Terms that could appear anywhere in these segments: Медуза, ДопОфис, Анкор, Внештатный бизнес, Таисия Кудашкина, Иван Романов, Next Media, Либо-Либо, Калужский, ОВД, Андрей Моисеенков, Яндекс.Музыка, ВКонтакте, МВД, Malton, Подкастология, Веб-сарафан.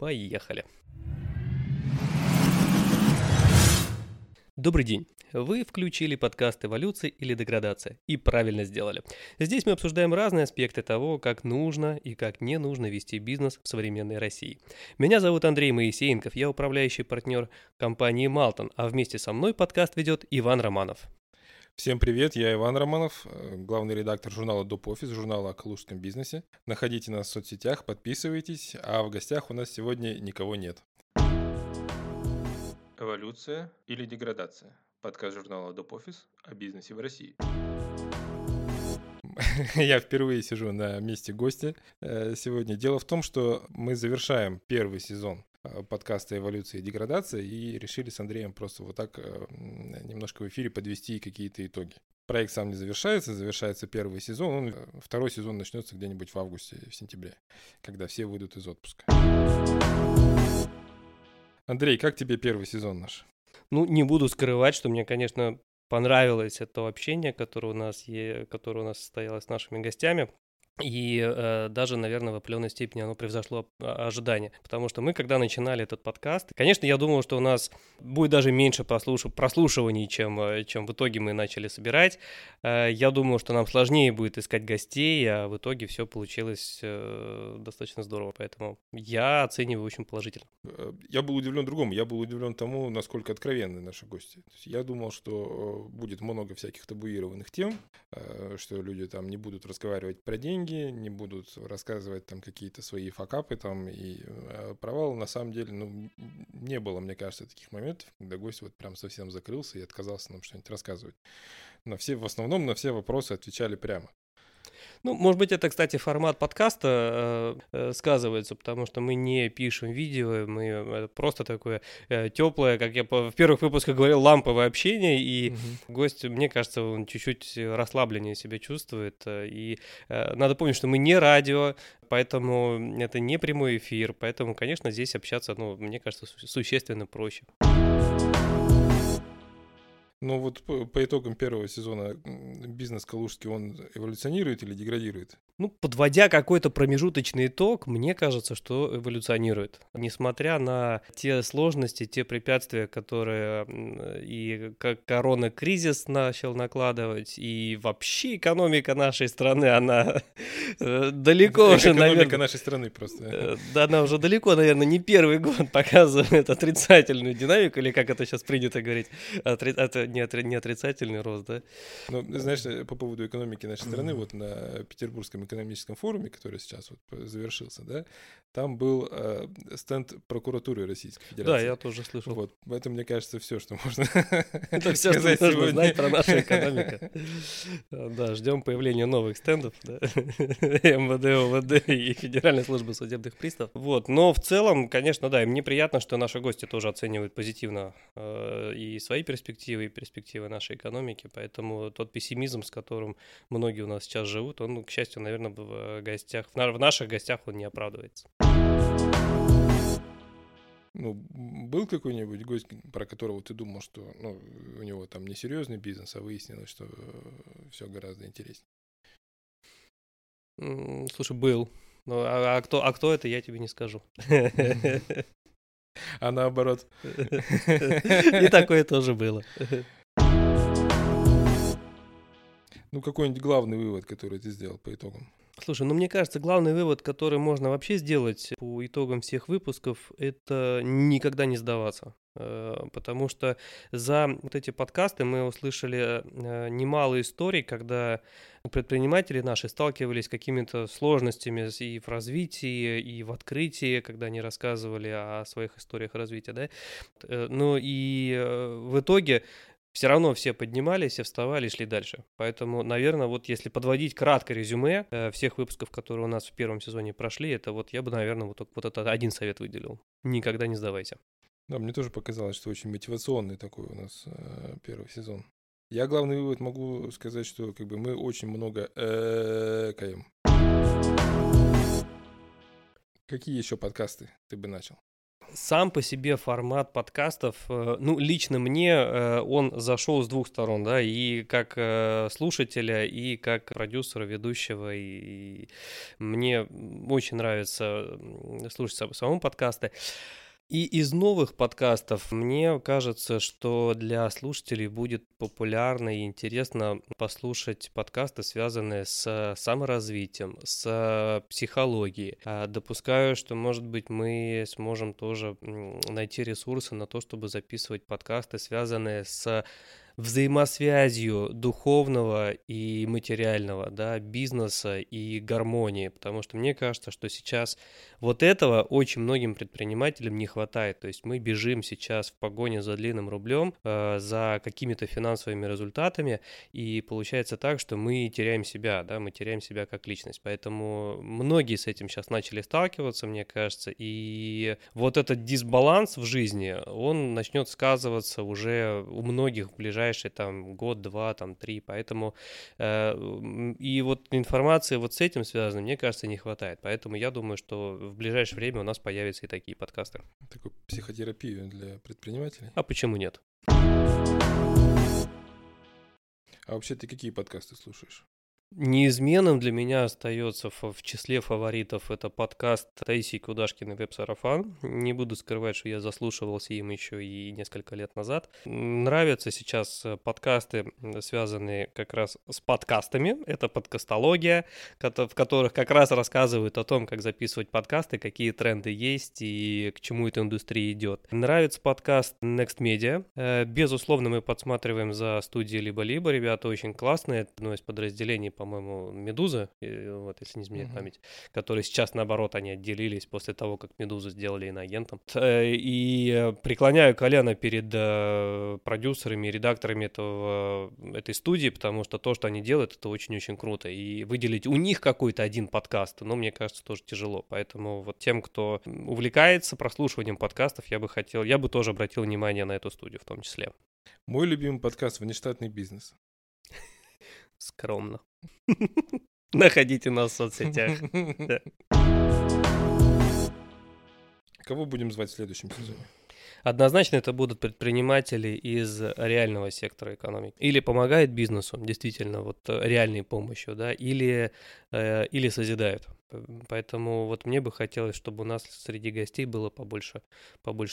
Поехали! Добрый день! Вы включили подкаст «Эволюция или деградация» и правильно сделали. Здесь мы обсуждаем разные аспекты того, как нужно и как не нужно вести бизнес в современной России. Меня зовут Андрей Моисеенков, я управляющий партнер компании Malton, а вместе со мной подкаст ведет Иван Романов. Всем привет, я Иван Романов, главный редактор журнала «ДопОфис», журнала о калужском бизнесе. Находите нас в соцсетях, подписывайтесь, а в гостях у нас сегодня никого нет. Эволюция или деградация? Подкаст журнала «ДопОфис» о бизнесе в России. Я впервые сижу на месте гостя сегодня. Дело в том, что мы завершаем первый сезон подкаста «Эволюция и деградация» и решили с Андреем просто вот так немножко в эфире подвести какие-то итоги. Проект сам не завершается, завершается первый сезон, второй сезон начнется где-нибудь в августе, в сентябре, когда все выйдут из отпуска. Андрей, как тебе первый сезон наш? Не буду скрывать, что мне, конечно, понравилось это общение, которое у нас состоялось с нашими гостями. И даже, наверное, в определенной степени оно превзошло ожидания. Потому что мы, когда начинали этот подкаст, конечно, я думал, что у нас будет даже меньше прослушиваний, чем в итоге мы начали собирать. Я думал, что нам сложнее будет искать гостей, а в итоге все получилось достаточно здорово. Поэтому я оцениваю очень положительно. Я был удивлен другому. Я был удивлен тому, насколько откровенны наши гости. То есть я думал, что будет много всяких табуированных тем, что люди там не будут разговаривать про деньги, не будут рассказывать там какие-то свои факапы там и провалы. На самом деле, не было, мне кажется, таких моментов, когда гость вот прям совсем закрылся и отказался нам что-нибудь рассказывать. В основном на все вопросы отвечали прямо. Может быть, это, кстати, формат подкаста сказывается, потому что мы не пишем видео, мы просто такое теплое, как я в первых выпусках говорил, ламповое общение, и гость, мне кажется, он чуть-чуть расслабленнее себя чувствует, и надо помнить, что мы не радио, поэтому это не прямой эфир, поэтому, конечно, здесь общаться, мне кажется, существенно проще. По итогам первого сезона бизнес калужский, он эволюционирует или деградирует? Подводя какой-то промежуточный итог, мне кажется, что эволюционирует. Несмотря на те сложности, те препятствия, которые и как коронакризис начал накладывать, и вообще экономика нашей страны, она далеко уже, наверное... Экономика нашей страны просто. Да, она уже далеко, наверное, не первый год показывает отрицательную динамику, или как это сейчас принято говорить, не отрицательный рост, да? Знаешь, по поводу экономики нашей страны, вот на Петербургском экономическом форуме, который сейчас вот завершился, да, там был стенд прокуратуры Российской Федерации. Да, я тоже слышал. Вот, это, мне кажется, все, что можно это все, сказать что нужно знать про нашу экономику. Да, ждем появления новых стендов, да, МВД, ОВД и Федеральной службы судебных приставов. Но в целом, конечно, да, и мне приятно, что наши гости тоже оценивают позитивно и свои перспективы, и перспективы нашей экономики, поэтому тот пессимизм, с которым многие у нас сейчас живут, он, к счастью, наверное, в наших гостях он не оправдывается. Был какой-нибудь гость, про которого ты думал, что у него там несерьезный бизнес, а выяснилось, что все гораздо интереснее? Слушай, был. А кто это, я тебе не скажу. А наоборот. И такое тоже было. Какой-нибудь главный вывод, который ты сделал по итогам? Слушай, мне кажется, главный вывод, который можно вообще сделать по итогам всех выпусков, это никогда не сдаваться. Потому что за вот эти подкасты мы услышали немало историй, когда предприниматели наши сталкивались с какими-то сложностями и в развитии, и в открытии, когда они рассказывали о своих историях развития, да. И в итоге все равно все поднимались, все вставали и шли дальше. Поэтому, наверное, если подводить краткое резюме всех выпусков, которые у нас в первом сезоне прошли, это я бы, наверное, вот этот один совет выделил. Никогда не сдавайся. Да, мне тоже показалось, что очень мотивационный такой у нас первый сезон. Я главный вывод могу сказать, что мы очень много каем. Какие еще подкасты ты бы начал? Сам по себе формат подкастов, ну, лично мне он зашел с двух сторон, да, и как слушателя, и как продюсера, ведущего, и мне очень нравится слушать самому подкасты. И из новых подкастов, мне кажется, что для слушателей будет популярно и интересно послушать подкасты, связанные с саморазвитием, с психологией. Допускаю, что, может быть, мы сможем тоже найти ресурсы на то, чтобы записывать подкасты, связанные с взаимосвязью духовного и материального, да, бизнеса и гармонии, потому что мне кажется, что сейчас вот этого очень многим предпринимателям не хватает, то есть мы бежим сейчас в погоне за длинным рублем, за какими-то финансовыми результатами, и получается так, что мы теряем себя, да, мы теряем себя как личность, поэтому многие с этим сейчас начали сталкиваться, мне кажется, и вот этот дисбаланс в жизни, он начнет сказываться уже у многих в ближайшие там год, два, там три, поэтому и вот информации вот с этим связанной, мне кажется, не хватает, поэтому я думаю, что в ближайшее время у нас появятся и такие подкасты. Такую психотерапию для предпринимателей? А почему нет? А вообще ты какие подкасты слушаешь? Неизменным для меня остается в числе фаворитов это подкаст Таисии Кудашкиной «Веб-сарафан». Не буду скрывать, что я заслушивался им еще и несколько лет назад. Нравятся сейчас подкасты, связанные как раз с подкастами. Это «Подкастология», в которых как раз рассказывают о том, как записывать подкасты, какие тренды есть и к чему эта индустрия идет. Нравится подкаст Next Media. Безусловно, мы подсматриваем за студией «Либо-Либо». Ребята очень классные, одно из подразделений, по-моему, «Медуза», вот, если не изменяет память, которые сейчас, наоборот, они отделились после того, как «Медузу» сделали иноагентом. И преклоняю колено перед продюсерами и редакторами этой студии, потому что то, что они делают, это очень-очень круто. И выделить у них какой-то один подкаст, ну, мне кажется, тоже тяжело. Поэтому вот тем, кто увлекается прослушиванием подкастов, я бы тоже обратил внимание на эту студию в том числе. Мой любимый подкаст «Внештатный бизнес». Скромно. Находите нас в соцсетях. Кого будем звать в следующем сезоне? Однозначно это будут предприниматели из реального сектора экономики. Или помогают бизнесу, действительно, вот реальной помощью, да, или созидают. Поэтому вот мне бы хотелось, чтобы у нас среди гостей было побольше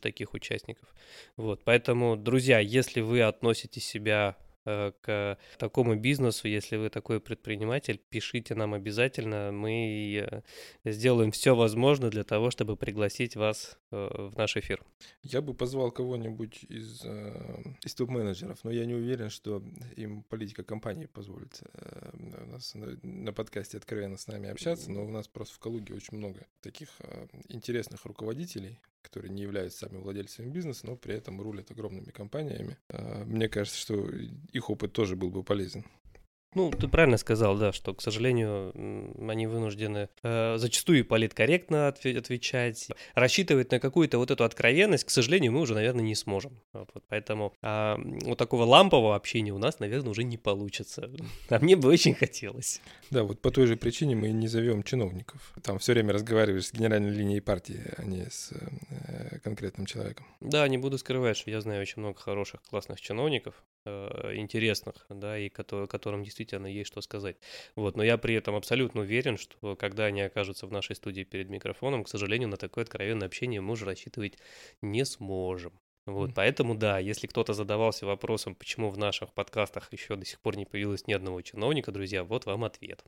таких участников. Вот, поэтому, друзья, если вы относите себя к такому бизнесу, если вы такой предприниматель, пишите нам обязательно, мы сделаем все возможное для того, чтобы пригласить вас в наш эфир. Я бы позвал кого-нибудь из топ-менеджеров, но я не уверен, что им политика компании позволит у нас на подкасте откровенно с нами общаться, но у нас просто в Калуге очень много таких интересных руководителей, которые не являются сами владельцами бизнеса, но при этом рулят огромными компаниями. Мне кажется, что их опыт тоже был бы полезен. Ну, ты правильно сказал, да, что, к сожалению, они вынуждены зачастую политкорректно отвечать. Рассчитывать на какую-то вот эту откровенность, к сожалению, мы уже, наверное, не сможем. Вот, поэтому вот такого лампового общения у нас, наверное, уже не получится. А мне бы очень хотелось. Да, вот по той же причине мы не зовем чиновников. Там все время разговариваешь с генеральной линией партии, а не с конкретным человеком. Да, не буду скрывать, что я знаю очень много хороших, классных чиновников, интересных, да, и которым действительно есть что сказать. Вот, но я при этом абсолютно уверен, что когда они окажутся в нашей студии перед микрофоном, к сожалению, на такое откровенное общение мы уже рассчитывать не сможем. Вот, поэтому, да, если кто-то задавался вопросом, почему в наших подкастах еще до сих пор не появилось ни одного чиновника, друзья, вот вам ответ.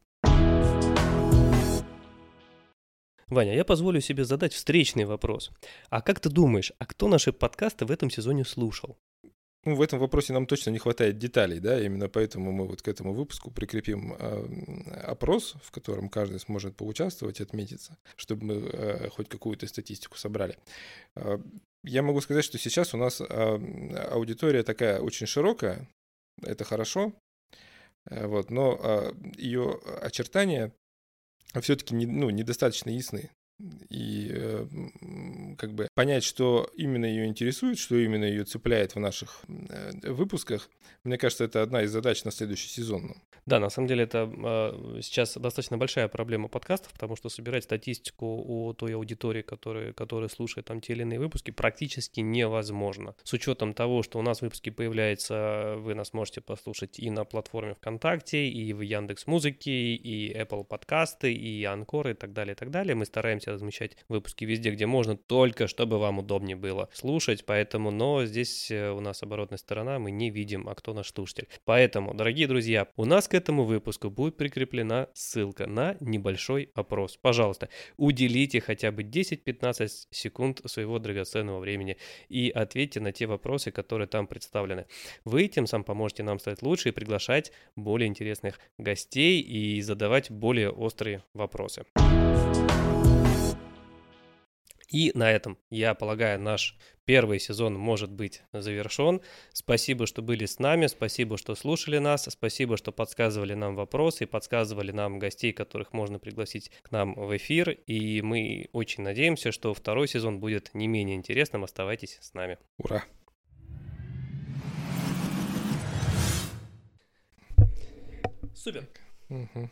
Ваня, я позволю себе задать встречный вопрос. А как ты думаешь, а кто наши подкасты в этом сезоне слушал? Ну, в этом вопросе нам точно не хватает деталей, да, именно поэтому мы вот к этому выпуску прикрепим опрос, в котором каждый сможет поучаствовать, отметиться, чтобы мы хоть какую-то статистику собрали. Я могу сказать, что сейчас у нас аудитория такая очень широкая, это хорошо, вот, но ее очертания все-таки недостаточно ясны. и как бы понять, что именно ее интересует, что именно ее цепляет в наших выпусках, мне кажется, это одна из задач на следующий сезон. Да, на самом деле это сейчас достаточно большая проблема подкастов, потому что собирать статистику о той аудитории, которая слушает там те или иные выпуски, практически невозможно. С учетом того, что у нас выпуски появляются, вы нас можете послушать и на платформе ВКонтакте, и в Яндекс.Музыке, и Apple подкасты, и Анкор, и так далее, и так далее. Мы стараемся размещать выпуски везде, где можно, только чтобы вам удобнее было слушать, поэтому, но здесь у нас оборотная сторона, мы не видим, а кто наш слушатель. Поэтому, дорогие друзья, у нас к этому выпуску будет прикреплена ссылка на небольшой опрос. Пожалуйста, уделите хотя бы 10-15 секунд своего драгоценного времени и ответьте на те вопросы, которые там представлены. Вы тем самым поможете нам стать лучше и приглашать более интересных гостей и задавать более острые вопросы. И на этом, я полагаю, наш первый сезон может быть завершен. Спасибо, что были с нами, спасибо, что слушали нас, спасибо, что подсказывали нам вопросы и подсказывали нам гостей, которых можно пригласить к нам в эфир. И мы очень надеемся, что второй сезон будет не менее интересным. Оставайтесь с нами. Ура! Супер! Угу.